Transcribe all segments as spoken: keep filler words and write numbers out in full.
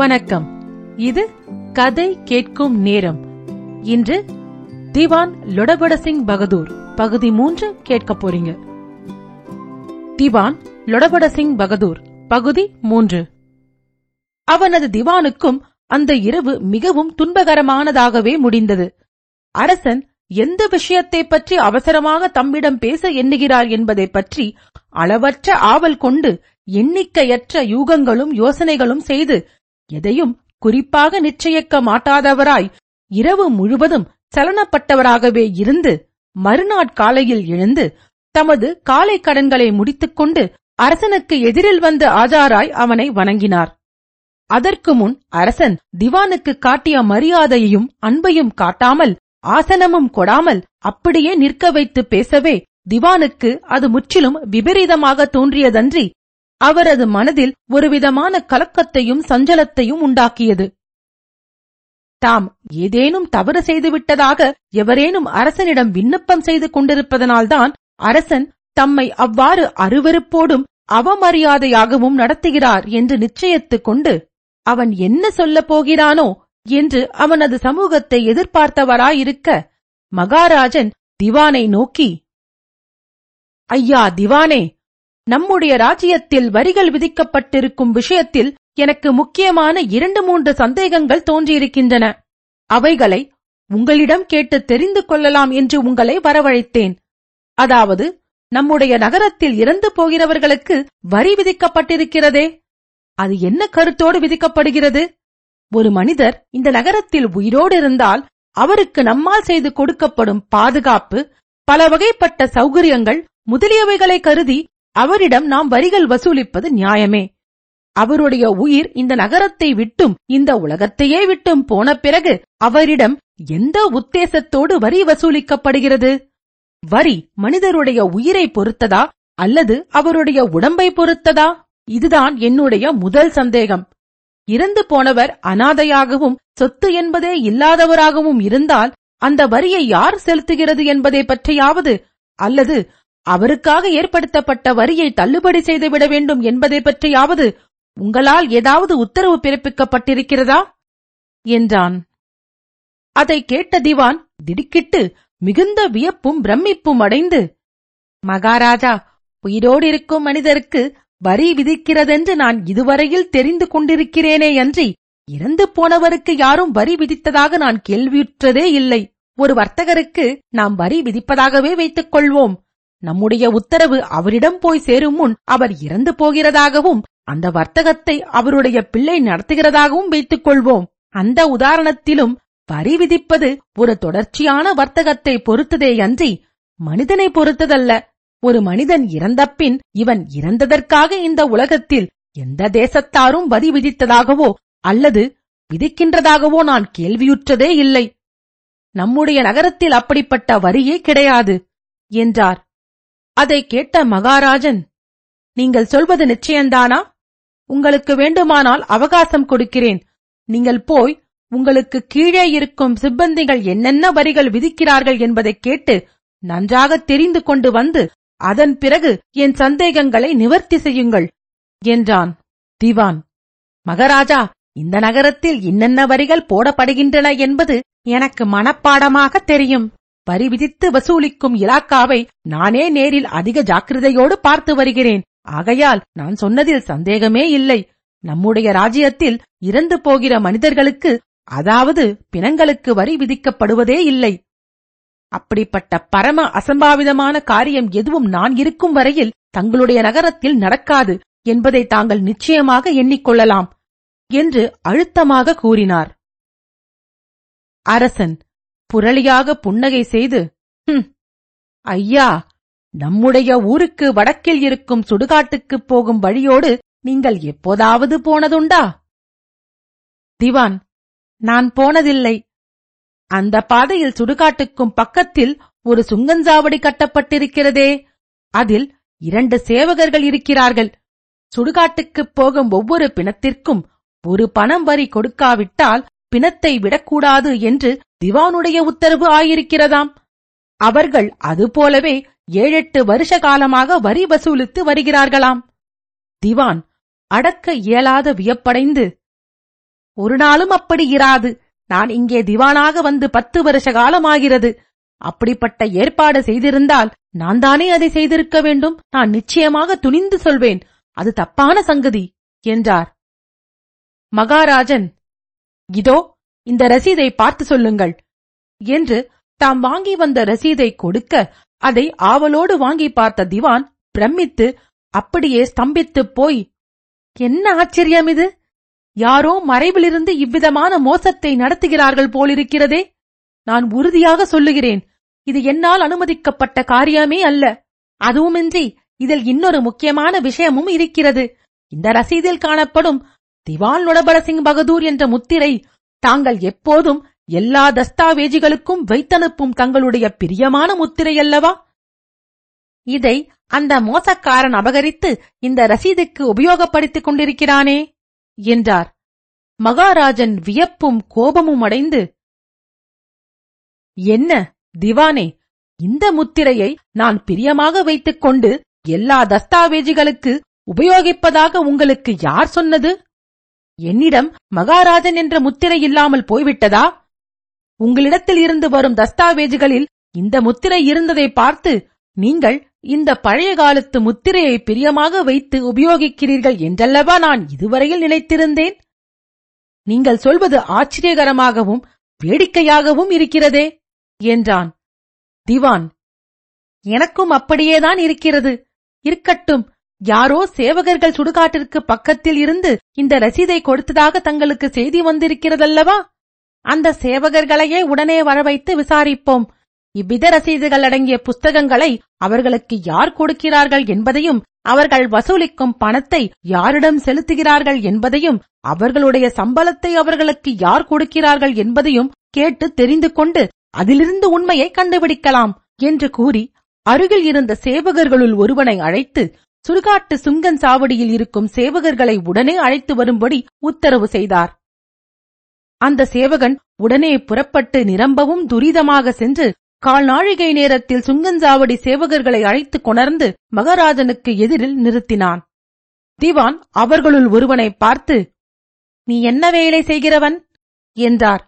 வணக்கம். இது கதை கேட்கும் நேரம். இன்று திவான் லொடபடசிங் பகதூர் பகுதி மூன்று கேட்க போறீங்க. திவான் லொடபடசிங் பகதூர் பகுதி மூன்று. அவனது திவானுக்கும் அந்த இரவு மிகவும் துன்பகரமானதாகவே முடிந்தது. அரசன் எந்த விஷயத்தை பற்றி அவசரமாக தம்மிடம் பேச எண்ணுகிறார் என்பதை பற்றி அளவற்ற ஆவல் கொண்டு எண்ணிக்கையற்ற யூகங்களும் யோசனைகளும் செய்து எதையும் குறிப்பாக நிச்சயிக்க மாட்டாதவராய் இரவு முழுவதும் சலனப்பட்டவராகவே இருந்து மறுநாட்காலையில் எழுந்து தமது காலை கடன்களை முடித்துக்கொண்டு அரசனுக்கு எதிரில் வந்த ஆஜாராய் அவனை வணங்கினார். அதற்கு முன் அரசன் திவானுக்கு காட்டிய மரியாதையையும் அன்பையும் காட்டாமல் ஆசனமும் கொடாமல் அப்படியே நிற்க வைத்து பேசவே திவானுக்கு அது முற்றிலும் விபரீதமாக தோன்றியதன்றி அவரது மனதில் ஒருவிதமான கலக்கத்தையும் சஞ்சலத்தையும் உண்டாக்கியது. தாம் ஏதேனும் தவறு செய்துவிட்டதாக எவரேனும் அரசனிடம் விண்ணப்பம் செய்து கொண்டிருப்பதனால்தான் அரசன் தம்மை அவ்வாறு அருவருப்போடும் அவமரியாதையாகவும் நடத்துகிறார் என்று நிச்சயித்துக் கொண்டு அவன் என்ன சொல்லப் போகிறானோ என்று அவனது சமூகத்தை எதிர்பார்த்தவராயிருக்க மகாராஜன் திவானை நோக்கி, ஐயா திவானே, நம்முடைய ராஜ்யத்தில் வரிகள் விதிக்கப்பட்டிருக்கும் விஷயத்தில் எனக்கு முக்கியமான இரண்டு மூன்று சந்தேகங்கள் தோன்றியிருக்கின்றன. அவைகளை உங்களிடம் கேட்டு தெரிந்து கொள்ளலாம் என்று உங்களை வரவழைத்தேன். அதாவது, நம்முடைய நகரத்தில் இறந்து போகிறவர்களுக்கு வரி விதிக்கப்பட்டிருக்கிறதே, அது என்ன கருத்தோடு விதிக்கப்படுகிறது? ஒரு மனிதர் இந்த நகரத்தில் உயிரோடு இருந்தால் அவருக்கு நம்மால் செய்து கொடுக்கப்படும் பாதுகாப்பு, பல வகைப்பட்ட சௌகரியங்கள் முதலியவைகளை கருதி அவரிடம் நாம் வரிகள் வசூலிப்பது நியாயமே. அவருடைய உயிர் இந்த நகரத்தை விட்டும் இந்த உலகத்தையே விட்டும் போன பிறகு அவரிடம் எந்த உத்தேசத்தோடு வரி வசூலிக்கப்படுகிறது? வரி மனிதருடைய உயிரை பொறுத்ததா அல்லது அவருடைய உடம்பை பொறுத்ததா? இதுதான் என்னுடைய முதல் சந்தேகம். இறந்து போனவர் அனாதையாகவும் சொத்து என்பதே இல்லாதவராகவும் இருந்தால் அந்த வரியை யார் செலுத்துகிறது என்பதை பற்றியாவது அல்லது அவருக்காக ஏற்படுத்தப்பட்ட வரியை தள்ளுபடி செய்துவிட வேண்டும் என்பதை பற்றியாவது உங்களால் ஏதாவது உத்தரவு பிறப்பிக்கப்பட்டிருக்கிறதா என்றான். அதை கேட்ட திவான் திடுக்கிட்டு மிகுந்த வியப்பும் பிரமிப்பும் அடைந்து, மகாராஜா, உயிரோடு இருக்கும் மனிதருக்கு வரி விதிக்கிறதென்று நான் இதுவரையில் தெரிந்து கொண்டிருக்கிறேனே அன்றி இறந்து போனவருக்கு யாரும் வரி விதித்ததாக நான் கேள்வியுற்றதே இல்லை. ஒரு வர்த்தகருக்கு நாம் வரி விதிப்பதாகவே வைத்துக் கொள்வோம். நம்முடைய உத்தரவு அவரிடம் போய் சேரும் முன் அவர் இறந்து போகிறதாகவும் அந்த வர்த்தகத்தை அவருடைய பிள்ளை நடத்துகிறதாகவும் வைத்துக் கொள்வோம். அந்த உதாரணத்திலும் வரி விதிப்பது ஒரு தொடர்ச்சியான வர்த்தகத்தை பொறுத்ததேயன்றி மனிதனை பொறுத்ததல்ல. ஒரு மனிதன் இறந்த பின் இவன் இறந்ததற்காக இந்த உலகத்தில் எந்த தேசத்தாரும் வரி விதித்ததாகவோ அல்லது விதிக்கின்றதாகவோ நான் கேள்வியுற்றதே இல்லை. நம்முடைய நகரத்தில் அப்படிப்பட்ட வரியே கிடையாது என்றார். அதை கேட்ட மகாராஜன், நீங்கள் சொல்வது நிச்சயந்தானா? உங்களுக்கு வேண்டுமானால் அவகாசம் கொடுக்கிறேன். நீங்கள் போய் உங்களுக்கு கீழே இருக்கும் சிப்பந்திகள் என்னென்ன வரிகள் விதிக்கிறார்கள் என்பதை கேட்டு நன்றாக தெரிந்து கொண்டு வந்து அதன் பிறகு என் சந்தேகங்களை நிவர்த்தி செய்யுங்கள் என்றான். திவான், மகாராஜா, இந்த நகரத்தில் இன்னென்ன வரிகள் போடப்படுகின்றன என்பது எனக்கு மனப்பாடமாக தெரியும். வரி விதித்து வசூலிக்கும் இலாக்காவை நானே நேரில் அதிக ஜாக்கிரதையோடு பார்த்து வருகிறேன். ஆகையால் நான் சொன்னதில் சந்தேகமே இல்லை. நம்முடைய ராஜ்யத்தில் இறந்து போகிற மனிதர்களுக்கு, அதாவது பிணங்களுக்கு வரி விதிக்கப்படுவதே இல்லை. அப்படிப்பட்ட பரம அசம்பாவிதமான காரியம் எதுவும் நான் இருக்கும் வரையில் தங்களுடைய நகரத்தில் நடக்காது என்பதை தாங்கள் நிச்சயமாக எண்ணிக்கொள்ளலாம் என்று அழுத்தமாக கூறினார். அரசன் புரளியாக புன்னகை செய்து, ஐயா, நம்முடைய ஊருக்கு வடக்கில் இருக்கும் சுடுகாட்டுக்குப் போகும் வழியோடு நீங்கள் எப்போதாவது போனதுண்டா? திவான், நான் போனதில்லை. அந்த பாதையில் சுடுகாட்டுக்கும் பக்கத்தில் ஒரு சுங்கஞ்சாவடி கட்டப்பட்டிருக்கிறதே, அதில் இரண்டு சேவகர்கள் இருக்கிறார்கள். சுடுகாட்டுக்குப் போகும் ஒவ்வொரு பிணத்திற்கும் ஒரு பணம் வரி கொடுக்காவிட்டால் பிணத்தை விடக்கூடாது என்று திவானுடைய உத்தரவு ஆயிருக்கிறதாம். அவர்கள் அதுபோலவே ஏழெட்டு வருஷ காலமாக வரி வசூலித்து வருகிறார்களாம். திவான் அடக்க இயலாத வியப்படைந்து, ஒரு நாளும் அப்படி இராது. நான் இங்கே திவானாக வந்து பத்து வருஷ காலமாகிறது. அப்படிப்பட்ட ஏற்பாடு செய்திருந்தால் நான் தானே அதை செய்திருக்க வேண்டும். நான் நிச்சயமாக துணிந்து சொல்வேன், அது தப்பான சங்கதி என்றார். மகாராஜன், இதோ இந்த ரசீதை பார்த்து சொல்லுங்கள் என்று தாம் வாங்கி வந்த ரசீதை கொடுக்க, அதை ஆவலோடு வாங்கி பார்த்த திவான் பிரமித்து அப்படியே ஸ்தம்பித்துப் போய், என்ன ஆச்சரியம் இது! யாரோ மறைவிலிருந்து இவ்விதமான மோசத்தை நடத்துகிறார்கள் போலிருக்கிறதே. நான் உறுதியாக சொல்லுகிறேன், இது என்னால் அனுமதிக்கப்பட்ட காரியமே அல்ல. அதுவுமின்றி இதில் இன்னொரு முக்கியமான விஷயமும் இருக்கிறது. இந்த ரசீதில் காணப்படும் திவான் லொடபடசிங் பகதூர் என்ற முத்திரை தாங்கள் எப்போதும் எல்லா தஸ்தாவேஜிகளுக்கும் வைத்தனுப்பும் தங்களுடைய பிரியமான முத்திரை அல்லவா? இதை அந்த மோசக்காரன் அபகரித்து இந்த ரசீதுக்கு உபயோகப்படுத்திக் கொண்டிருக்கிறானே என்றார். மகாராஜன் வியப்பும் கோபமும் அடைந்து, என்ன திவானே, இந்த முத்திரையை நான் பிரியமாக வைத்துக் கொண்டு எல்லா தஸ்தாவேஜிகளுக்கு உபயோகிப்பதாக உங்களுக்கு யார் சொன்னது? என்னிடம் மகாராஜன் என்ற முத்திரை இல்லாமல் போய்விட்டதா? உங்களிடத்தில் இருந்து வரும் தஸ்தாவேஜுகளில் இந்த முத்திரை இருந்ததை பார்த்து நீங்கள் இந்த பழைய காலத்து முத்திரையை பிரியமாக வைத்து உபயோகிக்கிறீர்கள் என்றல்லவா நான் இதுவரையில் நினைத்திருந்தேன். நீங்கள் சொல்வது ஆச்சரியகரமாகவும் வேடிக்கையாகவும் இருக்கிறதே என்றான். திவான், எனக்கும் அப்படியேதான் இருக்கிறது. இருக்கட்டும், யாரோ சேவகர்கள் சுடுகாட்டிற்கு பக்கத்தில் இருந்து இந்த ரசீதை கொடுத்ததாக தங்களுக்கு செய்தி வந்திருக்கிறதல்லவா? அந்த சேவகர்களையே உடனே வரவைத்து விசாரிப்போம். இவ்வித ரசீதுகள் அடங்கிய புஸ்தகங்களை அவர்களுக்கு யார் கொடுக்கிறார்கள் என்பதையும், அவர்கள் வசூலிக்கும் பணத்தை யாரிடம் செலுத்துகிறார்கள் என்பதையும், அவர்களுடைய சம்பளத்தை அவர்களுக்கு யார் கொடுக்கிறார்கள் என்பதையும் கேட்டு தெரிந்து கொண்டு அதிலிருந்து உண்மையை கண்டுபிடிக்கலாம் என்று கூறி, அருகில் இருந்த சேவகர்களுள் ஒருவனை அழைத்து சுடுகாட்டு சுங்கன் சாவடியில் இருக்கும் சேவகர்களை உடனே அழைத்து வரும்படி உத்தரவு செய்தார். அந்த சேவகன் உடனே புறப்பட்டு நிரம்பவும் துரிதமாக சென்று கால்நாழிகை நேரத்தில் சுங்கன்சாவடி சேவகர்களை அழைத்து கொணர்ந்து மகாராஜனுக்கு எதிரில் நிறுத்தினான். திவான் அவர்களுள் ஒருவனை பார்த்து, நீ என்ன வேலை செய்கிறவன் என்றார்.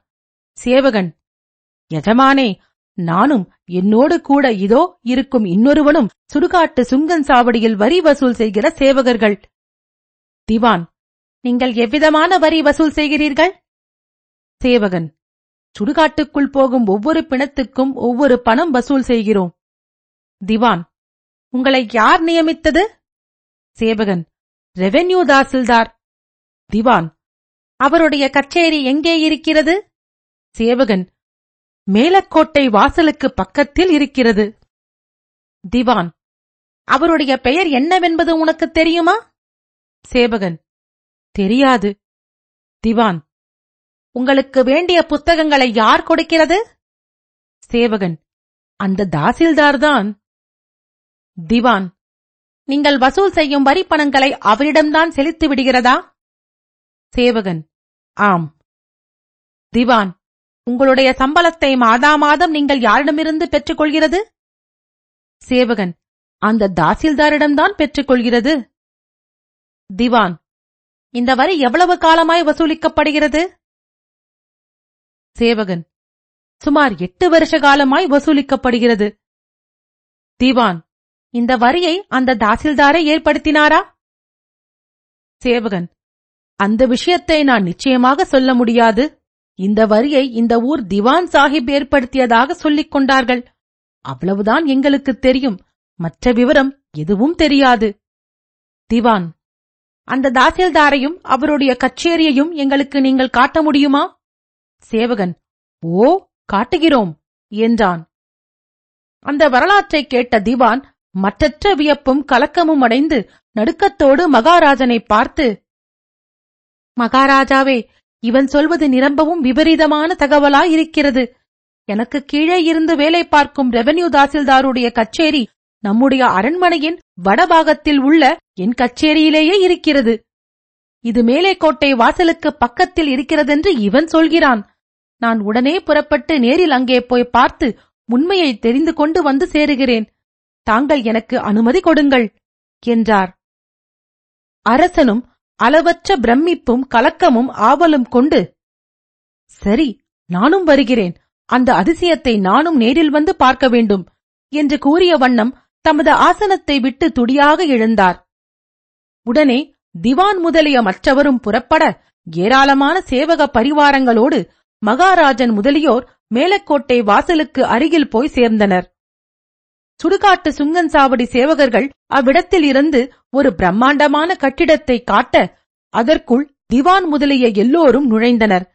சேவகன், எஜமானே, நானும் என்னோடு கூட இதோ இருக்கும் இன்னொருவனும் சுடுகாட்டு சுங்கன் சாவடியில் வரி வசூல் செய்கிற சேவகர்கள். திவான், நீங்கள் எவ்விதமான வரி வசூல் செய்கிறீர்கள்? சேவகன், சுடுகாட்டுக்குள் போகும் ஒவ்வொரு பிணத்துக்கும் ஒவ்வொரு பணம் வசூல் செய்கிறோம். திவான், உங்களை யார் நியமித்தது? சேவகன், ரெவன்யூ தாசில்தார். திவான், அவருடைய கச்சேரி எங்கே இருக்கிறது? சேவகன், மேலக்கோட்டை வாசலுக்கு பக்கத்தில் இருக்கிறது. திவான், அவருடைய பெயர் என்னவென்பது உனக்கு தெரியுமா? சேவகன், தெரியாது. திவான், உங்களுக்கு வேண்டிய புத்தகங்களை யார் கொடுக்கிறது? சேவகன், அந்த தாசில்தார்தான். திவான், நீங்கள் வசூல் செய்யும் வரி பணங்களை அவரிடம்தான் செலுத்தி விடுகிறதா? சேவகன், ஆம். திவான், உங்களுடைய சம்பளத்தை மாதா மாதம் நீங்கள் யாரிடமிருந்து பெற்றுக்கொள்கிறது? சேவகன், அந்த தாசில்தாரிடம்தான் பெற்றுக்கொள்கிறது. திவான், இந்த வரி எவ்வளவு காலமாய் வசூலிக்கப்படுகிறது? சேவகன், சுமார் எட்டு வருஷ காலமாய் வசூலிக்கப்படுகிறது. திவான், இந்த வரியை அந்த தாசில்தாரை ஏற்படுத்தினாரா? சேவகன், அந்த விஷயத்தை நான் நிச்சயமாக சொல்ல முடியாது. இந்த வரியை இந்த ஊர் திவான் சாஹிப் ஏற்படுத்தியதாக சொல்லிக் கொண்டார்கள். அவ்வளவுதான் எங்களுக்கு தெரியும். மற்ற விவரம் எதுவும் தெரியாது. திவான், அந்த தாசில்தாரையும் அவருடைய கச்சேரியையும் எங்களுக்கு நீங்கள் காட்ட முடியுமா? சேவகன், ஓ, காட்டுகிறோம் என்றான். அந்த வரலாற்றை கேட்ட திவான் மற்றற்ற வியப்பும் கலக்கமும் அடைந்து நடுக்கத்தோடு மகாராஜனை பார்த்து, மகாராஜாவே, இவன் சொல்வது நிரம்பவும் விபரீதமான தகவலாயிருக்கிறது. எனக்கு கீழே இருந்து வேலை பார்க்கும் ரெவன்யூ தாசில்தாருடைய கச்சேரி நம்முடைய அரண்மனையின் வடபாகத்தில் உள்ள என் கச்சேரியிலேயே இருக்கிறது. இது மேலேக்கோட்டை வாசலுக்கு பக்கத்தில் இருக்கிறதென்று இவன் சொல்கிறான். நான் உடனே புறப்பட்டு நேரில் அங்கே போய் பார்த்து உண்மையை தெரிந்து கொண்டு வந்து சேருகிறேன். தாங்கள் எனக்கு அனுமதி கொடுங்கள் என்றார். அரசனும் அளவற்ற பிரமிப்பும் கலக்கமும் ஆவலும் கொண்டு, சரி நானும் வருகிறேன், அந்த அதிசயத்தை நானும் நேரில் வந்து பார்க்க வேண்டும் என்று கூறிய வண்ணம் தமது ஆசனத்தை விட்டு துடியாக எழுந்தார். உடனே திவான் முதலிய மற்றவரும் புறப்பட ஏராளமான சேவக பரிவாரங்களோடு மகாராஜன் முதலியோர் மேலக்கோட்டை வாசலுக்கு அருகில் போய் சேர்ந்தனர். சுடுகாட்டு சுங்கன் சாவடி சேவகர்கள் அவ்விடத்தில் இருந்து ஒரு பிரம்மாண்டமான கட்டிடத்தை காட்ட அதற்குள் திவான் முதலிய எல்லோரும் நுழைந்தனர்.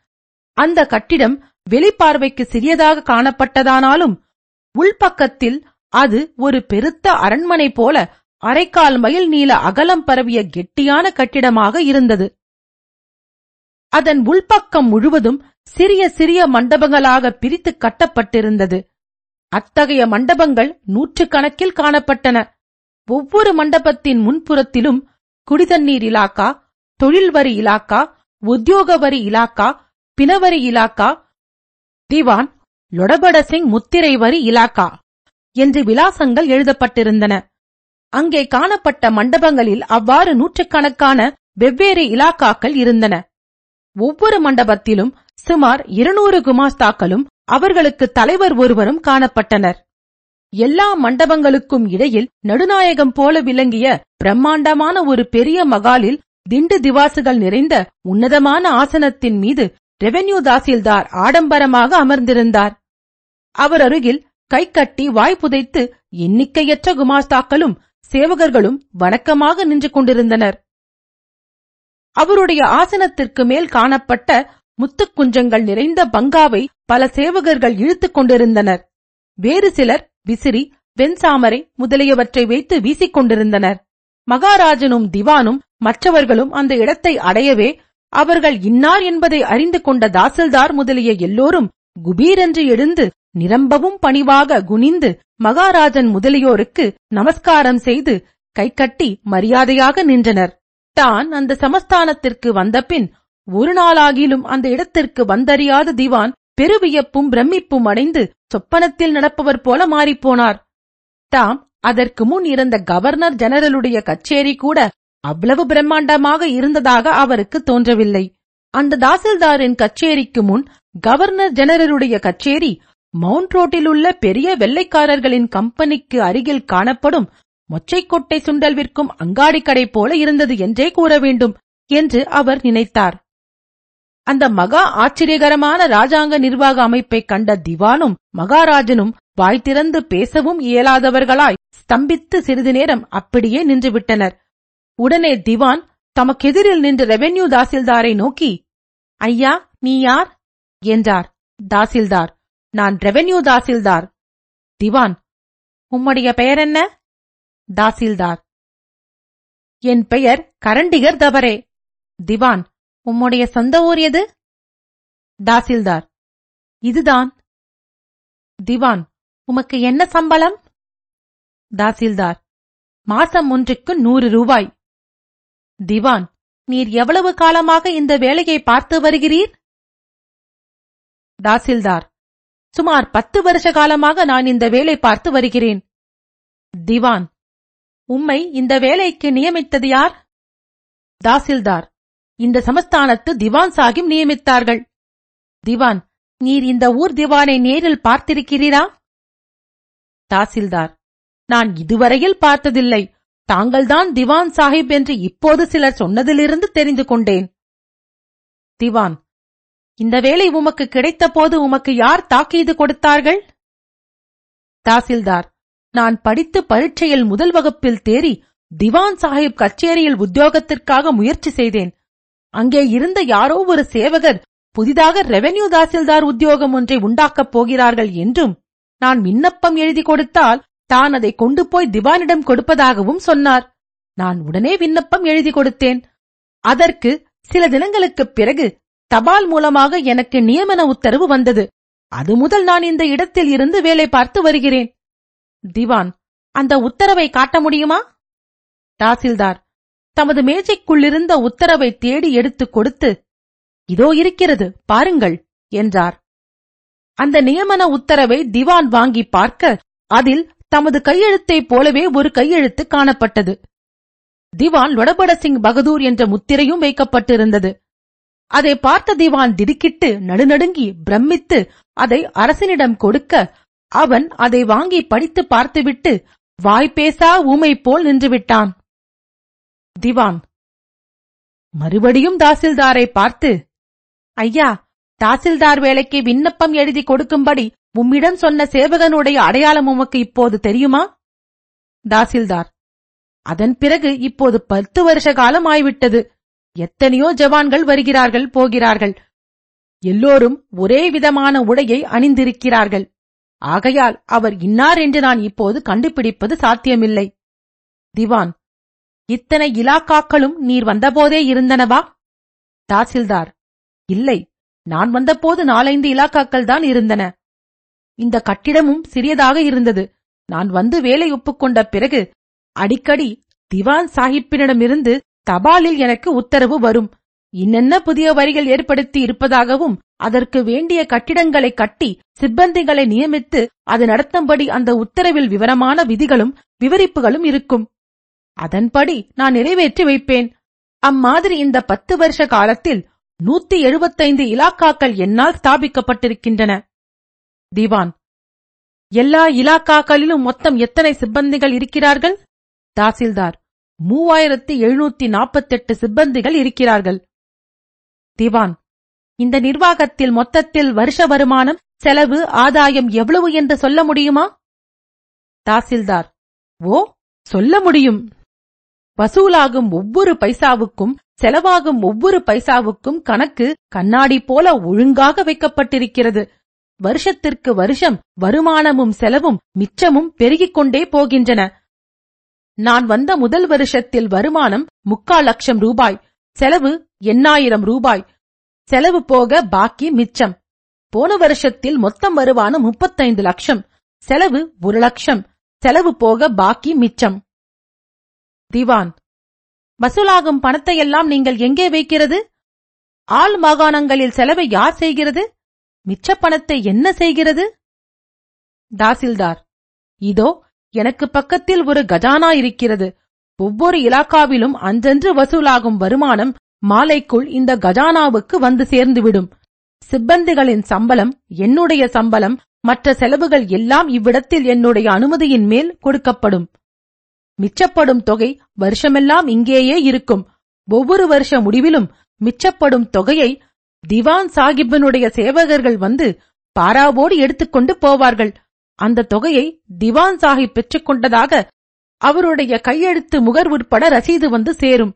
அந்த கட்டிடம் வெளிப்பார்வைக்கு சிறியதாக காணப்பட்டதானாலும் உள்பக்கத்தில் அது ஒரு பெருத்த அரண்மனை போல அரைக்கால் மைல் நீள அகலம் பரவிய கெட்டியான கட்டிடமாக இருந்தது. அதன் உள்பக்கம் முழுவதும் சிறிய சிறிய மண்டபங்களாக பிரித்து கட்டப்பட்டிருந்தது. அத்தகைய மண்டபங்கள் நூற்றுக்கணக்கில் காணப்பட்டன. ஒவ்வொரு மண்டபத்தின் முன்புறத்திலும் குடிதண்ணீர் இலாக்கா, தொழில் வரி இலாக்கா, உத்தியோக வரி இலாக்கா, பிணவரி இலாக்கா, திவான் லொடபடசிங் முத்திரை வரி இலாக்கா என்று விலாசங்கள் எழுதப்பட்டிருந்தன. அங்கே காணப்பட்ட மண்டபங்களில் அவ்வாறு நூற்றுக்கணக்கான வெவ்வேறு இலாக்காக்கள் இருந்தன. ஒவ்வொரு மண்டபத்திலும் சுமார் இருநூறு குமாஸ்தாக்களும் அவர்களுக்கு தலைவர் ஒருவரும் காணப்பட்டனர். எல்லா மண்டபங்களுக்கும் இடையில் நடுநாயகம் போல விளங்கிய பிரம்மாண்டமான ஒரு பெரிய மகாலில் திண்டு திவாசுகள் நிறைந்த உன்னதமான ஆசனத்தின் மீது ரெவன்யூ தாசில்தார் ஆடம்பரமாக அமர்ந்திருந்தார். அவர் அருகில் கைக்கட்டி வாய் புதைத்து எண்ணிக்கையற்ற குமாஸ்தாக்களும் சேவகர்களும் வணக்கமாக நின்று கொண்டிருந்தனர். அவருடைய ஆசனத்திற்கு மேல் காணப்பட்ட முத்துக்குஞ்சங்கள் நிறைந்த பங்காவை பல சேவகர்கள் இழுத்துக் கொண்டிருந்தனர். வேறு சிலர் விசிறி, வெண்சாமரை முதலியவற்றை வைத்து வீசிக் கொண்டிருந்தனர். மகாராஜனும் திவானும் மற்றவர்களும் அந்த இடத்தை அடையவே அவர்கள் இன்னார் என்பதை அறிந்து கொண்ட தாசில்தார் முதலிய எல்லோரும் குபீரென்று எழுந்து நிரம்பவும் பணிவாக குனிந்து மகாராஜன் முதலியோருக்கு நமஸ்காரம் செய்து கைக்கட்டி மரியாதையாக நின்றனர். தான் அந்த சமஸ்தானத்திற்கு வந்தபின் ஒரு நாளாகிலும் அந்த இடத்திற்கு வந்தறியாத திவான் பெருவியப்பும் பிரமிப்பும் அடைந்து சொப்பனத்தில் நடப்பவர் போல மாறிப்போனார். தாம் அதற்கு முன் இருந்த கவர்னர் ஜெனரலுடைய கச்சேரி கூட அவ்வளவு பிரம்மாண்டமாக இருந்ததாக அவருக்கு தோன்றவில்லை. அந்த தாசில்தாரின் கச்சேரிக்கு முன் கவர்னர் ஜெனரலுடைய கச்சேரி மவுண்ட் ரோட்டில் உள்ள பெரிய வெள்ளைக்காரர்களின் கம்பெனிக்கு அருகில் காணப்படும் மொச்சைக்கொட்டை சுண்டல் விற்கும் அங்காடி கடை போல இருந்தது என்றே கூற வேண்டும் என்று அவர் நினைத்தார். அந்த மகா ஆச்சரியகரமான ராஜாங்க நிர்வாக அமைப்பை கண்ட திவானும் மகாராஜனும் வாய் திறந்து பேசவும் இயலாதவர்களாய் ஸ்தம்பித்து சிறிது நேரம் அப்படியே நின்றுவிட்டனர். உடனே திவான் தமக்கெதிரில் நின்ற ரெவன்யூ தாசில்தாரை நோக்கி, ஐயா, நீ யார் என்றார். தாசில்தார், நான் ரெவன்யூ தாசில்தார். திவான், உம்முடைய பெயர் என்ன? தாசில்தார், என் பெயர் கரண்டிகர் தவரே. திவான், உம்முடைய சொந்த ஊர் எது? தாசில்தார், இதுதான். திவான், உமக்கு என்ன சம்பளம்? தாசில்தார், மாசம் ஒன்றுக்கு நூறு ரூபாய். திவான், நீர் எவ்வளவு காலமாக இந்த வேலையை பார்த்து வருகிறீர்? தாசில்தார், சுமார் பத்து வருஷ காலமாக நான் இந்த வேலை பார்த்து வருகிறேன். திவான், உம்மை இந்த வேலைக்கு நியமித்தது யார்? தாசில்தார், இந்த சமஸ்தானத்து திவான் சாஹிப் நியமித்தார்கள். திவான், நீர் இந்த ஊர் திவானை நேரில் பார்த்திருக்கிறீரா? தாசில்தார், நான் இதுவரையில் பார்த்ததில்லை. தாங்கள்தான் திவான் சாஹிப் என்று இப்போது சிலர் சொன்னதிலிருந்து தெரிந்து கொண்டேன். திவான், இந்த வேலை உமக்கு கிடைத்த போது உமக்கு யார் தாக்கீது கொடுத்தார்கள்? தாசில்தார், நான் படித்து பரீட்சையில் முதல் வகுப்பில் தேறி திவான் சாஹிப் கச்சேரியில் உத்தியோகத்திற்காக முயற்சி செய்தேன். அங்கே இருந்த யாரோ ஒரு சேவகர் புதிதாக ரெவன்யூ தாசில்தார் உத்தியோகம் ஒன்றை உண்டாக்கப் போகிறார்கள் என்றும் நான் விண்ணப்பம் எழுதி கொடுத்தால் தான் அதை கொண்டு போய் திவானிடம் கொடுப்பதாகவும் சொன்னார். நான் உடனே விண்ணப்பம் எழுதி கொடுத்தேன். அதற்கு சில தினங்களுக்குப் பிறகு தபால் மூலமாக எனக்கு நியமன உத்தரவு வந்தது. அது முதல் நான் இந்த இடத்தில் இருந்து வேலை பார்த்து வருகிறேன். திவான், அந்த உத்தரவை காட்ட முடியுமா? தாசில்தார் தமது மேஜைக்குள்ளிருந்த உத்தரவை தேடி எடுத்துக் கொடுத்து, இதோ இருக்கிறது பாருங்கள் என்றார். அந்த நியமன உத்தரவை திவான் வாங்கி பார்க்க அதில் தமது கையெழுத்தைப் போலவே ஒரு கையெழுத்து காணப்பட்டது. திவான் லொடபடசிங் பகதூர் என்ற முத்திரையும் வைக்கப்பட்டிருந்தது. அதை பார்த்த திவான் திடுக்கிட்டு நடுநடுங்கி பிரமித்து அதை அரசனிடம் கொடுக்க அவன் அதை வாங்கி படித்து பார்த்துவிட்டு வாய்பேசா ஊமை போல் நின்றுவிட்டான். திவான் மறுபடியும் தாசில்தாரை பார்த்து, ஐயா, தாசில்தார் வேலைக்கு விண்ணப்பம் எழுதி கொடுக்கும்படி உம்மிடம் சொன்ன சேவகனுடைய அடையாளம் உமக்கு இப்போது தெரியுமா? தாசில்தார்: அதன் பிறகு இப்போது பத்து வருஷ காலம் ஆய்விட்டது. எத்தனையோ ஜவான்கள் வருகிறார்கள், போகிறார்கள். எல்லோரும் ஒரே விதமான உடையை அணிந்திருக்கிறார்கள். ஆகையால் அவர் இன்னார் என்று நான் இப்போது கண்டுபிடிப்பது சாத்தியமில்லை. திவான்: இத்தனை இலாக்காக்களும் நீர் வந்தபோதே இருந்தனவா? தாசில்தார்: இல்லை, நான் வந்தபோது நாலைந்து இலாக்காக்கள் தான் இருந்தன. இந்த கட்டிடமும் சிறியதாக இருந்தது. நான் வந்து வேலை ஒப்புக்கொண்ட பிறகு அடிக்கடி திவான் சாஹிப்பினிடமிருந்து தபாலில் எனக்கு உத்தரவு வரும். இன்னென்ன புதிய வரிகள் ஏற்படுத்தி இருப்பதாகவும் அதற்கு வேண்டிய கட்டிடங்களை கட்டி சிப்பந்திகளை நியமித்து அது நடத்தும்படி அந்த உத்தரவில் விவரமான விதிகளும் விவரிப்புகளும் இருக்கும். அதன்படி நான் நிறைவேற்றி வைப்பேன். அம்மாதிரி இந்த பத்து வருஷ காலத்தில் நூத்தி எழுபத்தைந்து இலாக்காக்கள் என்னால் ஸ்தாபிக்கப்பட்டிருக்கின்றன. திவான்: எல்லா இலாக்காக்களிலும் மொத்தம் எத்தனை சிப்பந்திகள் இருக்கிறார்கள்? தாசில்தார்: மூவாயிரத்தி எழுநூத்தி நாற்பத்தெட்டு சிப்பந்திகள் இருக்கிறார்கள். திவான்: இந்த நிர்வாகத்தில் மொத்தத்தில் வருஷ வருமானம், செலவு, ஆதாயம் எவ்வளவு என்று சொல்ல முடியுமா? தாசில்தார்: ஓ, சொல்ல முடியும். வசூலாகும் ஒவ்வொரு பைசாவுக்கும் செலவாகும் ஒவ்வொரு பைசாவுக்கும் கணக்கு கண்ணாடி போல ஒழுங்காக வைக்கப்பட்டிருக்கிறது. வருஷத்திற்கு வருஷம் வருமானமும் செலவும் மிச்சமும் பெருகிக் கொண்டே போகின்றன. நான் வந்த முதல் வருஷத்தில் வருமானம் முக்கால் லட்சம் ரூபாய், செலவு எண்ணாயிரம் ரூபாய், செலவு போக பாக்கி மிச்சம். போன வருஷத்தில் மொத்தம் வருமானம் முப்பத்தைந்து லட்சம், செலவு ஒரு லட்சம், செலவு போக பாக்கி மிச்சம். திவான்: வசூலாகும் பணத்தையெல்லாம் நீங்கள் எங்கே வைக்கிறது? ஆள் மாகாணங்களில் செலவை யார் செய்கிறது? மிச்ச பணத்தை என்ன செய்கிறது? தாசில்தார்: இதோ எனக்கு பக்கத்தில் ஒரு கஜானா இருக்கிறது. ஒவ்வொரு இலாக்காவிலும் அன்றன்று வசூலாகும் வருமானம் மாலைக்குள் இந்த கஜானாவுக்கு வந்து சேர்ந்துவிடும். சிப்பந்திகளின் சம்பளம், என்னுடைய சம்பளம், மற்ற செலவுகள் எல்லாம் இவ்விடத்தில் என்னுடைய அனுமதியின் மேல் கொடுக்கப்படும். மிச்சப்படும் தொகை வருஷமெல்லாம் இங்கேயே இருக்கும். ஒவ்வொரு வருஷ முடிவிலும் மிச்சப்படும் தொகையை திவான் சாஹிப்பினுடைய சேவகர்கள் வந்து பாராவோடு எடுத்துக்கொண்டு போவார்கள். அந்த தொகையை திவான் சாஹிப் பெற்றுக்கொண்டதாக அவருடைய கையெழுத்து முகர் உட்பட ரசீது வந்து சேரும்.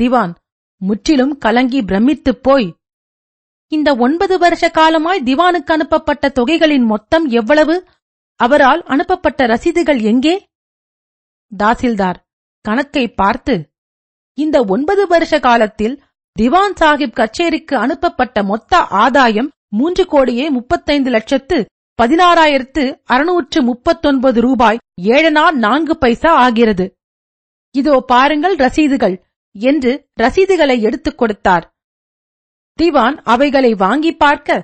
திவான் முற்றிலும் கலங்கி பிரமித்துப் போய், இந்த ஒன்பது வருஷ காலமாய் திவானுக்கு அனுப்பப்பட்ட தொகைகளின் மொத்தம் எவ்வளவு? அவரால் அனுப்பப்பட்ட ரசீதுகள் எங்கே? தாசில்தார் கணக்கை பார்த்து, இந்த ஒன்பது வருஷ காலத்தில் திவான் சாஹிப் கச்சேரிக்கு அனுப்பப்பட்ட மொத்த ஆதாயம் மூன்று கோடியே முப்பத்தைந்து லட்சத்து பதினாறாயிரத்து அறுநூற்று முப்பத்தொன்பது ரூபாய் ஏழனா நான்கு பைசா ஆகிறது. இதோ பாருங்கள் ரசீதுகள் என்று ரசீதுகளை எடுத்துக் கொடுத்தார். திவான் அவைகளை வாங்கி பார்க்க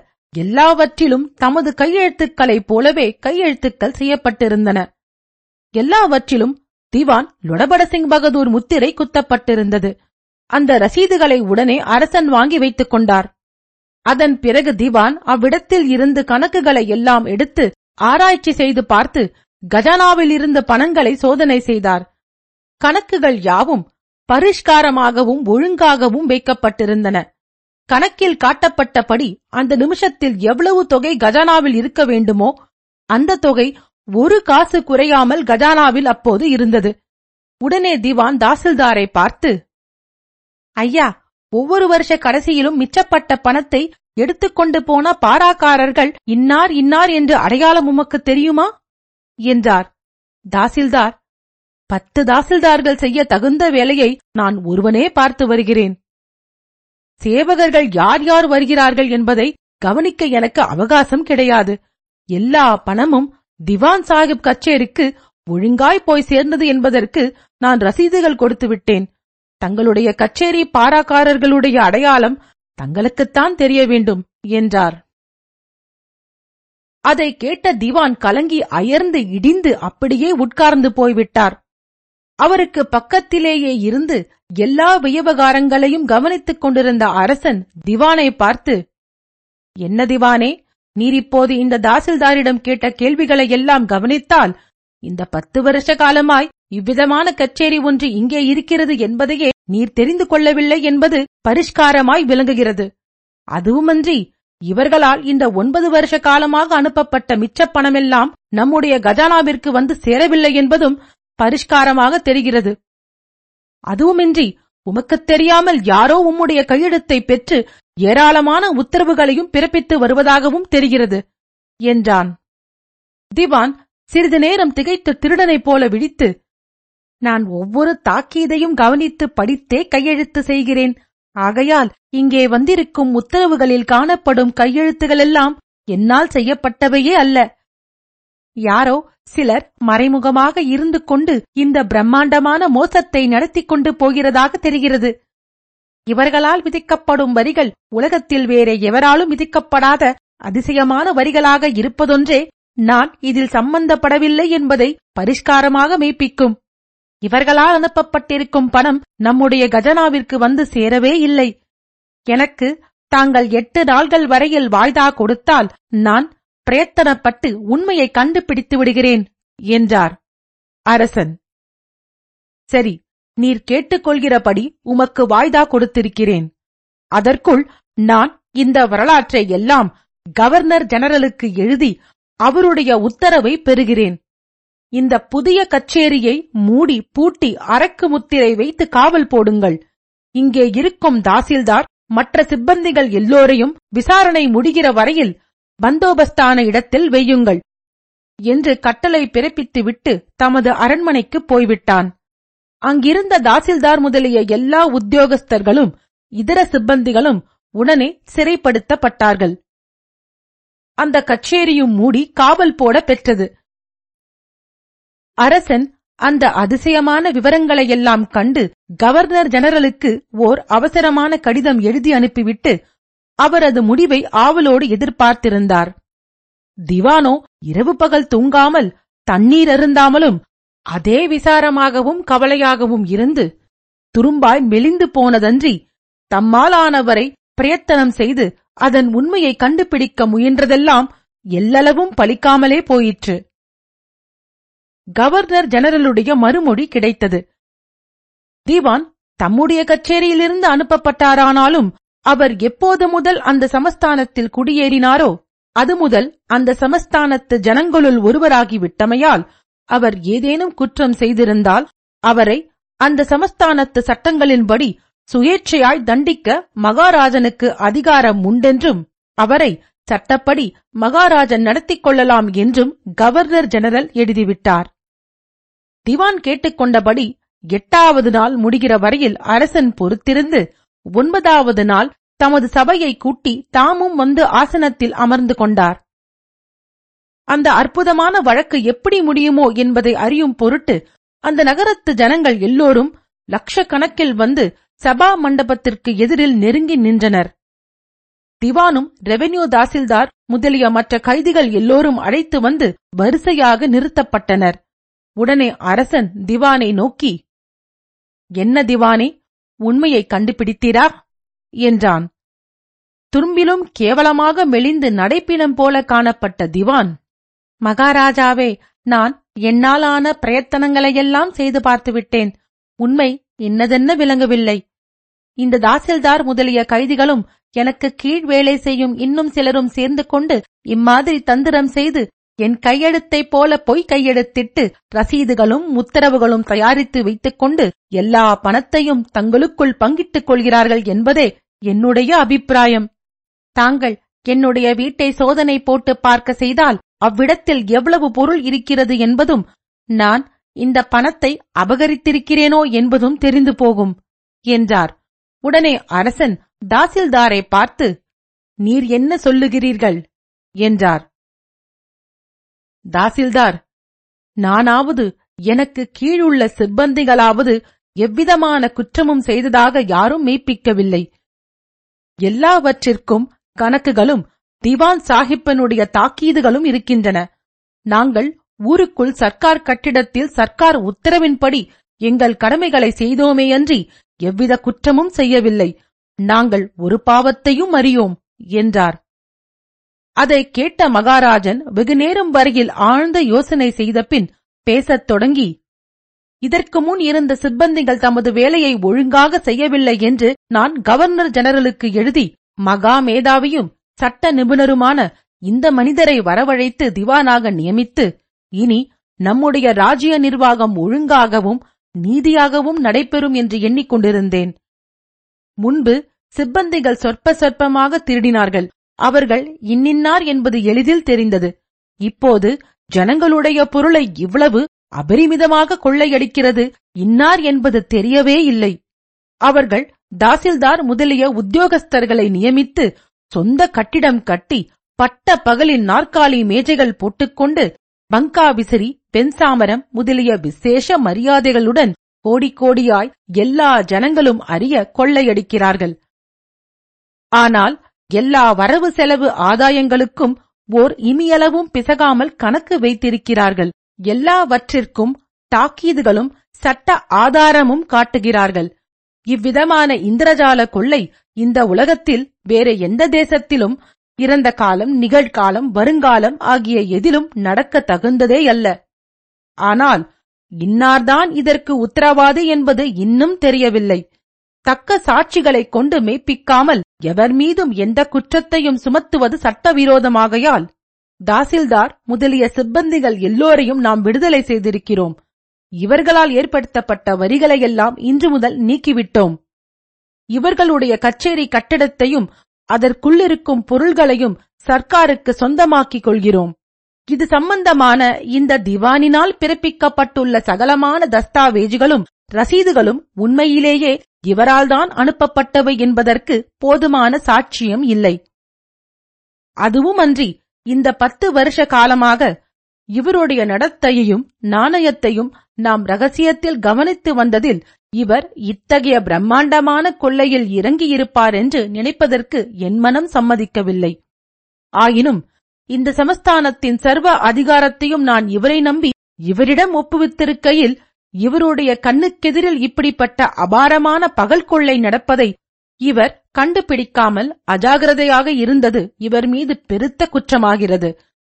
எல்லாவற்றிலும் தமது கையெழுத்துக்களைப் போலவே கையெழுத்துக்கள் செய்யப்பட்டிருந்தன. எல்லாவற்றிலும் திவான் லொடபடசிங் பகதூர் முத்திரை குத்தப்பட்டிருந்தது. அந்த ரசீதுகளை உடனே அரசன் வாங்கி வைத்துக் கொண்டார். அதன் பிறகு திவான் அவ்விடத்தில் இருந்து கணக்குகளை எல்லாம் எடுத்து ஆராய்ச்சி செய்து பார்த்து கஜானாவில் இருந்து பணங்களை சோதனை செய்தார். கணக்குகள் யாவும் பரிஷ்காரமாகவும் ஒழுங்காகவும் வைக்கப்பட்டிருந்தன. கணக்கில் காட்டப்பட்டபடி அந்த நிமிஷத்தில் எவ்வளவு தொகை கஜானாவில் இருக்க வேண்டுமோ அந்த தொகை ஒரு காசு குறையாமல் கஜானாவில் அப்போது இருந்தது. உடனே திவான் தாசில்தாரை பார்த்து, ஐயா, ஒவ்வொரு வருஷ கடைசியிலும் மிச்சப்பட்ட பணத்தை எடுத்துக்கொண்டு போன பாராக்காரர்கள் இன்னார் இன்னார் என்று அடையாளம் உமக்கு தெரியுமா என்றார். தாசில்தார்: பத்து தாசில்தார்கள் செய்ய தகுந்த வேலையை நான் ஒருவனே பார்த்து வருகிறேன். சேவகர்கள் யார் யார் வருகிறார்கள் என்பதை கவனிக்க எனக்கு அவகாசம் கிடையாது. எல்லா பணமும் திவான் சாஹிப் கச்சேரிக்கு ஒழுங்காய் போய் சேர்ந்தது என்பதற்கு நான் ரசீதுகள் கொடுத்து விட்டேன். தங்களுடைய கச்சேரி பாராக்காரர்களுடைய அடையாளம் தங்களுக்குத்தான் தெரிய வேண்டும் என்றார். அதை கேட்ட திவான் கலங்கி அயர்ந்து இடிந்து அப்படியே உட்கார்ந்து போய்விட்டார். அவருக்கு பக்கத்திலேயே இருந்து எல்லா வியவகாரங்களையும் கவனித்துக் கொண்டிருந்த அரசன் திவானை பார்த்து, என்ன திவானே, நீர் இப்போது இந்த தாசில்தாரிடம் கேட்ட கேள்விகளை எல்லாம் கவனித்தால் இந்த பத்து வருஷ காலமாய் இவ்விதமான கச்சேரி ஒன்று இங்கே இருக்கிறது என்பதையே நீர் தெரிந்து கொள்ளவில்லை என்பது பரிஷ்காரமாய் விளங்குகிறது. அதுவுமன்றி இவர்களால் இந்த ஒன்பது வருஷ காலமாக அனுப்பப்பட்ட மிச்ச பணமெல்லாம் நம்முடைய கஜானாவிற்கு வந்து சேரவில்லை என்பதும் பரிஷ்காரமாக தெரிகிறது. அதுவுமின்றி உமக்குத் தெரியாமல் யாரோ உம்முடைய கையெழுத்தை பெற்று ஏராளமான உத்தரவுகளையும் பிறப்பித்து வருவதாகவும் தெரிகிறது என்றான். திவான் சிறிது நேரம் திகைத்து திருடனைப் போல விழித்து, நான் ஒவ்வொரு தாக்கீதையும் கவனித்து படித்தே கையெழுத்து செய்கிறேன். ஆகையால் இங்கே வந்திருக்கும் உத்தரவுகளில் காணப்படும் கையெழுத்துகளெல்லாம் என்னால் செய்யப்பட்டவையே அல்ல. யாரோ சிலர் மறைமுகமாக இருந்து கொண்டு இந்த பிரம்மாண்டமான மோசத்தை நடத்தி கொண்டு போகிறதாக தெரிகிறது. இவர்களால் விதிக்கப்படும் வரிகள் உலகத்தில் வேற எவராலும் விதிக்கப்படாத அதிசயமான வரிகளாக இருப்பதொன்றே நான் இதில் சம்பந்தப்படவில்லை என்பதை பரிஷ்காரமாக மெய்ப்பிக்கும். இவர்களால் அனுப்பப்பட்டிருக்கும் பணம் நம்முடைய கஜனாவிற்கு வந்து சேரவே இல்லை. எனக்கு தாங்கள் எட்டு நாள்கள் வரையில் வாய்தா கொடுத்தால் நான் பிரயத்தனப்பட்டு உண்மையை கண்டுபிடித்து விடுகிறேன் என்றார் அரசன். சரி, நீர் கேட்டுக்கொள்கிறபடி உமக்கு வாய்தா கொடுத்திருக்கிறேன். அதற்குள் நான் இந்த வரலாற்றை எல்லாம் கவர்னர் ஜெனரலுக்கு எழுதி அவருடைய உத்தரவை பெறுகிறேன். இந்த புதிய கச்சேரியை மூடி பூட்டி அரக்கு முத்திரை வைத்து காவல் போடுங்கள். இங்கே இருக்கும் தாசில்தார் மற்ற சிப்பந்திகள் எல்லோரையும் விசாரணை முடிகிற வரையில் பந்தோபஸ்தான இடத்தில் வையுங்கள் என்று கட்டளை பிறப்பித்துவிட்டு தமது அரண்மனைக்கு போய்விட்டான். அங்கிருந்த தாசில்தார் முதலிய எல்லா உத்தியோகஸ்தர்களும் இதர சிப்பந்திகளும் உடனே சிறைப்படுத்தப்பட்டார்கள். அந்த கச்சேரியும் மூடி காவல் போட பெற்றது. அரசன் அந்த அதிசயமான விவரங்களையெல்லாம் கண்டு கவர்னர் ஜெனரலுக்கு ஓர் அவசரமான கடிதம் எழுதி அனுப்பிவிட்டு அவரது முடிவை ஆவலோடு எதிர்பார்த்திருந்தார். திவானோ இரவு பகல் தூங்காமல் தண்ணீர் அருந்தாமலும் அதே விசாரமாகவும் கவலையாகவும் இருந்து துரும்பாய் மெலிந்து போனதன்றி தம்மாலானவரை பிரயத்தனம் செய்து அதன் உண்மையை கண்டுபிடிக்க முயன்றதெல்லாம் எல்லளவும் பலிக்காமலே போயிற்று. கவர்னர் ஜெனரலுடைய மறுமொழி கிடைத்தது. திவான் தம்முடைய கச்சேரியிலிருந்து அனுப்பப்பட்டாரானாலும் அவர் எப்போது முதல் அந்த சமஸ்தானத்தில் குடியேறினாரோ அது முதல் அந்த சமஸ்தானத்து ஜனங்களுள் ஒருவராகிவிட்டமையால் அவர் ஏதேனும் குற்றம் செய்திருந்தால் அவரை அந்த சமஸ்தானத்து சட்டங்களின்படி சுயேட்சையாய் தண்டிக்க மகாராஜனுக்கு அதிகாரம் உண்டென்றும் அவரை சட்டப்படி மகாராஜன் நடத்திக் கொள்ளலாம் என்றும் கவர்னர் ஜெனரல் எழுதிவிட்டார். திவான் கேட்டுக்கொண்டபடி எட்டாவது நாள் முடிகிற வரையில் அரசன் பொறுத்திருந்து ஒன்பதாவது நாள் தமது சபையை கூட்டி தாமும் வந்து ஆசனத்தில் அமர்ந்து கொண்டார். அந்த அற்புதமான வழக்கு எப்படி முடியுமோ என்பதை அறியும் பொருட்டு அந்த நகரத்து ஜனங்கள் எல்லோரும் லட்சக்கணக்கில் வந்து சபா மண்டபத்திற்கு எதிரில் நெருங்கி நின்றனர். திவானும் ரெவன்யூ தாசில்தார் முதலிய மற்ற கைதிகள் எல்லோரும் அழைத்து வந்து வரிசையாக நிறுத்தப்பட்டனர். உடனே அரசன் திவானை நோக்கி, என்ன திவானே, உண்மையை கண்டுபிடித்தீரா என்றான். துரும்பிலும் கேவலமாக மெலிந்து நடைப்பிணம் போல காணப்பட்ட திவான், மகாராஜாவே, நான் என்னாலான பிரயத்தனங்களையெல்லாம் செய்து பார்த்துவிட்டேன். உண்மை இன்னதென்ன விளங்கவில்லை. இந்த தாசில்தார் முதலிய கைதிகளும் எனக்கு கீழ் வேலை செய்யும் இன்னும் சிலரும் சேர்ந்து கொண்டு இம்மாதிரி தந்திரம் செய்து என் கையெழுத்தைப் போல பொய் கையெழுத்திட்டு ரசீதுகளும் உத்தரவுகளும் தயாரித்து வைத்துக் கொண்டு எல்லா பணத்தையும் தங்களுக்குள் பங்கிட்டுக் கொள்கிறார்கள் என்பதே என்னுடைய அபிப்பிராயம். தாங்கள் என்னுடைய வீட்டை சோதனை போட்டு பார்க்க செய்தால் அவ்விடத்தில் எவ்வளவு பொருள் இருக்கிறது என்பதும் நான் இந்த பணத்தை அபகரித்திருக்கிறேனோ என்பதும் தெரிந்து போகும் என்றார். உடனே அரசன் தாசில்தாரை பார்த்து, நீர் என்ன சொல்லுகிறீர்கள் என்றார். தாசில்தார், நானாவது எனக்கு கீழுள்ள சிப்பந்திகளாவது எவ்விதமான குற்றமும் செய்ததாக யாரும் மெய்ப்பிக்கவில்லை. எல்லாவற்றிற்கும் கணக்குகளும் திவான் சாஹிப்பனுடைய தாக்கீதுகளும் இருக்கின்றன. நாங்கள் ஊருக்குள் சர்க்கார் கட்டிடத்தில் சர்க்கார் உத்தரவின்படி எங்கள் கடமைகளை செய்தோமேயன்றி எவ்வித குற்றமும் செய்யவில்லை. நாங்கள் ஒரு பாவத்தையும் அறியோம் என்றார். அதை கேட்ட மகாராஜன் வெகுநேரம் வரையில் ஆழ்ந்த யோசனை செய்த பின் பேசத் தொடங்கி, இதற்கு முன் இருந்த சிப்பந்திகள் தமது வேலையை ஒழுங்காக செய்யவில்லை என்று நான் கவர்னர் ஜெனரலுக்கு எழுதி மகா மேதாவியும் சட்ட நிபுணருமான இந்த மனிதரை வரவழைத்து திவானாக நியமித்து இனி நம்முடைய ராஜ்ய நிர்வாகம் ஒழுங்காகவும் நீதியாகவும் நடைபெறும் என்று எண்ணிக்கொண்டிருந்தேன். முன்பு சிப்பந்திகள் சொற்ப சொற்பமாக திருடினார்கள். அவர்கள் இன்னின்னார் என்பது எளிதில் தெரிந்தது. இப்போது ஜனங்களுடைய பொருளை இவ்வளவு அபரிமிதமாக கொள்ளையடிக்கிறது இன்னார் என்பது தெரியவே இல்லை. அவர்கள் தாசில்தார் முதலிய உத்தியோகஸ்தர்களை நியமித்து சொந்த கட்டிடம் கட்டி பட்ட பகலின் நாற்காலி மேஜைகள் போட்டுக்கொண்டு பங்கா விசிறி பெண்சாமரம் முதலிய விசேஷ மரியாதைகளுடன் கோடிக்கோடியாய் எல்லா ஜனங்களும் அறிய கொள்ளையடிக்கிறார்கள். ஆனால் எல்லா வரவு செலவு ஆதாயங்களுக்கும் ஓர் இமியளவும் பிசகாமல் கணக்கு வைத்திருக்கிறார்கள். எல்லாவற்றிற்கும் தாக்கீதுகளும் சட்ட ஆதாரமும் காட்டுகிறார்கள். இவ்விதமான இந்திரஜால கொள்ளை இந்த உலகத்தில் வேற எந்த தேசத்திலும் இறந்த காலம், நிகழ்காலம், வருங்காலம் ஆகிய எதிலும் நடக்க தகுந்ததே அல்ல. ஆனால் இன்னார்தான் இதற்கு உத்தரவாதி என்பது இன்னும் தெரியவில்லை. தக்க சாட்சிகளைக் கொண்டு மெய்ப்பிக்காமல் எவர் மீதும் எந்த குற்றத்தையும் சுமத்துவது சட்டவிரோதமாகையால் தாசில்தார் முதலிய சிப்பந்திகள் எல்லோரையும் நாம் விடுதலை செய்திருக்கிறோம். இவர்களால் ஏற்படுத்தப்பட்ட வரிகளையெல்லாம் இன்று முதல் நீக்கிவிட்டோம். இவர்களுடைய கச்சேரி கட்டிடத்தையும் அதற்குள்ளிருக்கும் பொருள்களையும் சர்க்காருக்கு சொந்தமாக்கிக் கொள்கிறோம். இது சம்பந்தமான இந்த திவானினால் பிறப்பிக்கப்பட்டுள்ள சகலமான தஸ்தாவேஜுகளும் ரசீதுகளும் உண்மையிலேயே இவரால்தான் அனுப்பப்பட்டவை என்பதற்கு போதுமான சாட்சியம் இல்லை. அதுவுமன்றி இந்த பத்து வருஷ காலமாக இவருடைய நடத்தையையும் நாணயத்தையும் நாம் ரகசியத்தில் கவனித்து வந்ததில் இவர் இத்தகைய பிரம்மாண்டமான கொள்ளையில் இறங்கியிருப்பார் என்று நினைப்பதற்கு என் மனம் சம்மதிக்கவில்லை. ஆயினும் இந்த சமஸ்தானத்தின் சர்வ அதிகாரத்தையும் நான் இவரை நம்பி இவரிடம் ஒப்புவித்திருக்கையில் இவருடைய கண்ணுக்கெதிரில் இப்படிப்பட்ட அபாரமான பகல் கொள்ளை நடப்பதை இவர் கண்டுபிடிக்காமல் அஜாகிரதையாக இருந்தது இவர் மீது பெருத்த குற்றமாகிறது.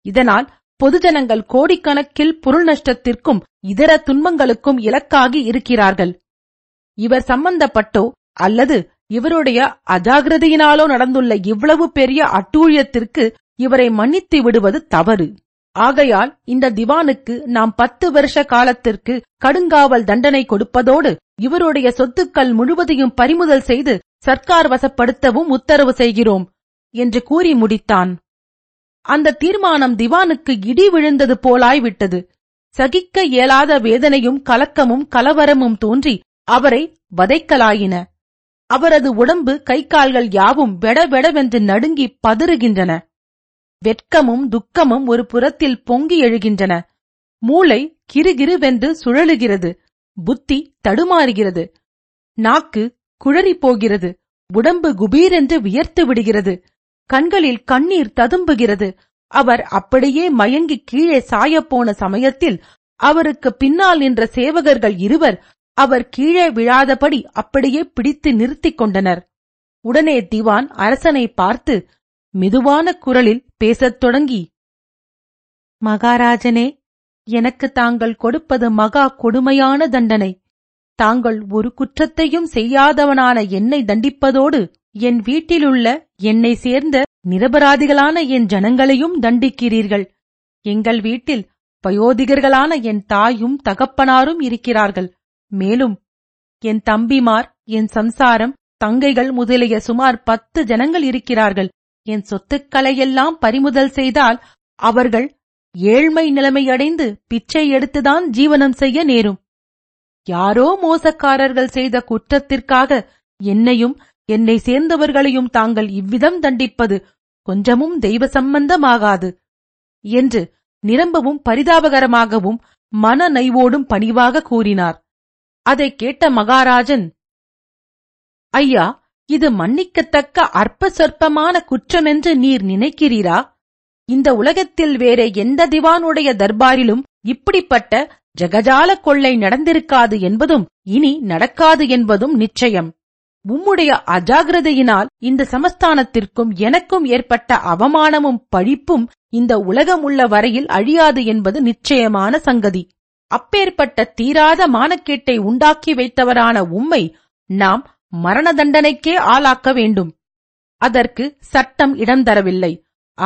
இதனால் பொதுஜனங்கள் கோடிக்கணக்கில் பொருள் நஷ்டத்திற்கும் இதர துன்பங்களுக்கும் இலக்காகி இருக்கிறார்கள். இவர் சம்பந்தப்பட்டோ அல்லது இவருடைய அஜாகிரதையினாலோ நடந்துள்ள இவ்வளவு பெரிய அட்டூழியத்திற்கு இவரை மன்னித்து விடுவது தவறு. ஆகையால் இந்த திவானுக்கு நாம் பத்து வருஷ காலத்திற்கு கடுங்காவல் தண்டனை கொடுப்பதோடு இவருடைய சொத்துக்கள் முழுவதையும் பறிமுதல் செய்து சர்க்கார் வசப்படுத்தவும் உத்தரவு செய்கிறோம் என்று கூறி முடித்தான். அந்த தீர்மானம் திவானுக்கு இடி விழுந்தது போலாய்விட்டது. சகிக்க இயலாத வேதனையும் கலக்கமும் கலவரமும் தோன்றி அவரை வதைக்கலாயின. அவரது உடம்பு கை கால்கள் யாவும் வெடவெடவென்று நடுங்கி பதறுகின்றன. வெட்கமும் துக்கமும் ஒரு புறத்தில் பொங்கி எழுகின்றன. மூளை கிறுகிறுவென்று சுழலுகிறது. புத்தி தடுமாறுகிறது. நாக்கு குழறி போகிறது. உடம்பு குபீரென்று வியர்த்து விடுகிறது. கண்களில் கண்ணீர் ததும்புகிறது. அவர் அப்படியே மயங்கி கீழே சாயப்போன சமயத்தில் அவருக்கு பின்னால் நின்ற சேவகர்கள் இருவர் அவர் கீழே விழாதபடி அப்படியே பிடித்து நிறுத்திக் கொண்டனர். உடனே திவான் அரசனை பார்த்து மெதுவான குரலில் பேசத் தொடங்கி, மகாராஜனே, எனக்கு தாங்கள் கொடுப்பது மகா கொடுமையான தண்டனை. தாங்கள் ஒரு குற்றத்தையும் செய்யாதவனான என்னை தண்டிப்பதோடு என் வீட்டிலுள்ள என்னை சேர்ந்த நிரபராதிகளான என் ஜனங்களையும் தண்டிக்கிறீர்கள். எங்கள் வீட்டில் வயோதிகர்களான என் தாயும் தகப்பனாரும் இருக்கிறார்கள். மேலும் என் தம்பிமார், என் சம்சாரம், தங்கைகள் முதலிய சுமார் பத்து ஜனங்கள் இருக்கிறார்கள். என் சொத்துக்களையெல்லாம் பறிமுதல் செய்தால் அவர்கள் ஏழ்மை நிலைமையடைந்து பிச்சை எடுத்துதான் ஜீவனம் செய்ய நேரும். யாரோ மோசக்காரர்கள் செய்த குற்றத்திற்காக என்னையும் என்னை சேர்ந்தவர்களையும் தாங்கள் இவ்விதம் தண்டிப்பது கொஞ்சமும் தெய்வ சம்பந்தமாகாது என்று நிரம்பவும் பரிதாபகரமாகவும் மன நைவோடும் பணிவாக கூறினார். அதை கேட்ட மகாராஜன், ஐயா, இது மன்னிக்கத்தக்க அற்ப சொற்பமான குற்றமென்று நீர் நினைக்கிறீரா? இந்த உலகத்தில் வேற எந்த திவானுடைய தர்பாரிலும் இப்படிப்பட்ட ஜகஜால கொள்ளை நடந்திருக்காது என்பதும் இனி நடக்காது என்பதும் நிச்சயம். உம்முடைய அஜாகிரதையினால் இந்த சமஸ்தானத்திற்கும் எனக்கும் ஏற்பட்ட அவமானமும் பழிப்பும் இந்த உலகமுள்ள வரையில் அழியாது என்பது நிச்சயமான சங்கதி. அப்பேற்பட்ட தீராத மானக்கேட்டை உண்டாக்கி வைத்தவரான உம்மை நாம் மரண தண்டனைக்கே ஆளாக்க வேண்டும். அதற்கு சட்டம் இடம் தரவில்லை.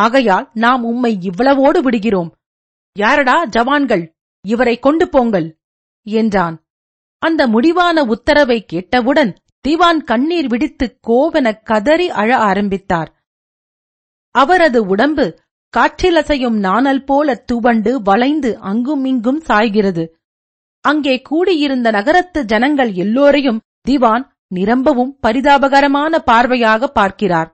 ஆகையால் நாம் உம்மை இவ்வளவோடு விடுகிறோம். யாரடா ஜவான்கள், இவரை கொண்டு போங்கள் என்றான். அந்த முடிவான உத்தரவை கேட்டவுடன் திவான் கண்ணீர் விடுத்து கோவென கதறி அழ ஆரம்பித்தார். அவரது உடம்பு காற்றிலசையும் நாணல் போல துவண்டு வளைந்து அங்கும் இங்கும் சாய்கிறது. அங்கே கூடியிருந்த நகரத்து ஜனங்கள் எல்லோரையும் திவான் நிரம்பவும் பரிதாபகரமான பார்வையாக பார்க்கிறார்.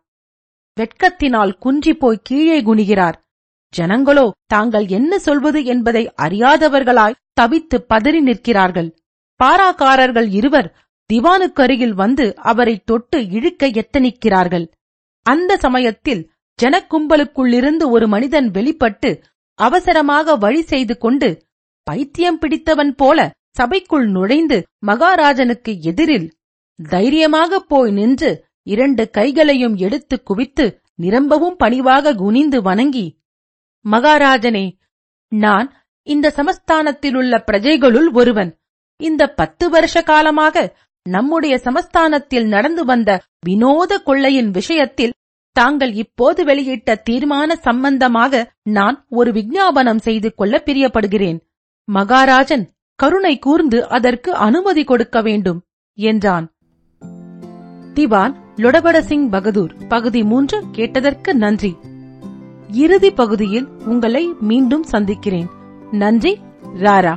வெட்கத்தினால் குன்றிப்போய் கீழே குனிகிறார். ஜனங்களோ தாங்கள் என்ன சொல்வது என்பதை அறியாதவர்களாய் தவித்து பதறி நிற்கிறார்கள். பாராக்காரர்கள் இருவர் திவானுக்கருகில் வந்து அவரை தொட்டு இழுக்க எத்தனிக்கிறார்கள். அந்த சமயத்தில் ஜனக்கும்பலுக்குள்ளிருந்து ஒரு மனிதன் வெளிப்பட்டு அவசரமாக வழி செய்து கொண்டு பைத்தியம் பிடித்தவன் போல சபைக்குள் நுழைந்து மகாராஜனுக்கு எதிரில் தைரியமாக போய் நின்று இரண்டு கைகளையும் எடுத்து குவித்து நிரம்பவும் பணிவாக குனிந்து வணங்கி, மகாராஜனே, நான் இந்த சமஸ்தானத்திலுள்ள பிரஜைகளுள் ஒருவன். இந்த பத்து வருஷ காலமாக நம்முடைய சமஸ்தானத்தில் நடந்து வந்த வினோத கொள்ளையின் விஷயத்தில் தாங்கள் இப்போது வெளியிட்ட தீர்மான சம்பந்தமாக நான் ஒரு விஞ்ஞாபனம் செய்து கொள்ள பிரியப்படுகிறேன். மகாராஜன் கருணை கூர்ந்து அதற்கு அனுமதி கொடுக்க வேண்டும் என்றான். திவான் லொடபடசிங் பகதூர் பகுதி மூன்று கேட்டதற்கு நன்றி. இறுதி பகுதியில் உங்களை மீண்டும் சந்திக்கிறேன். நன்றி. ராரா.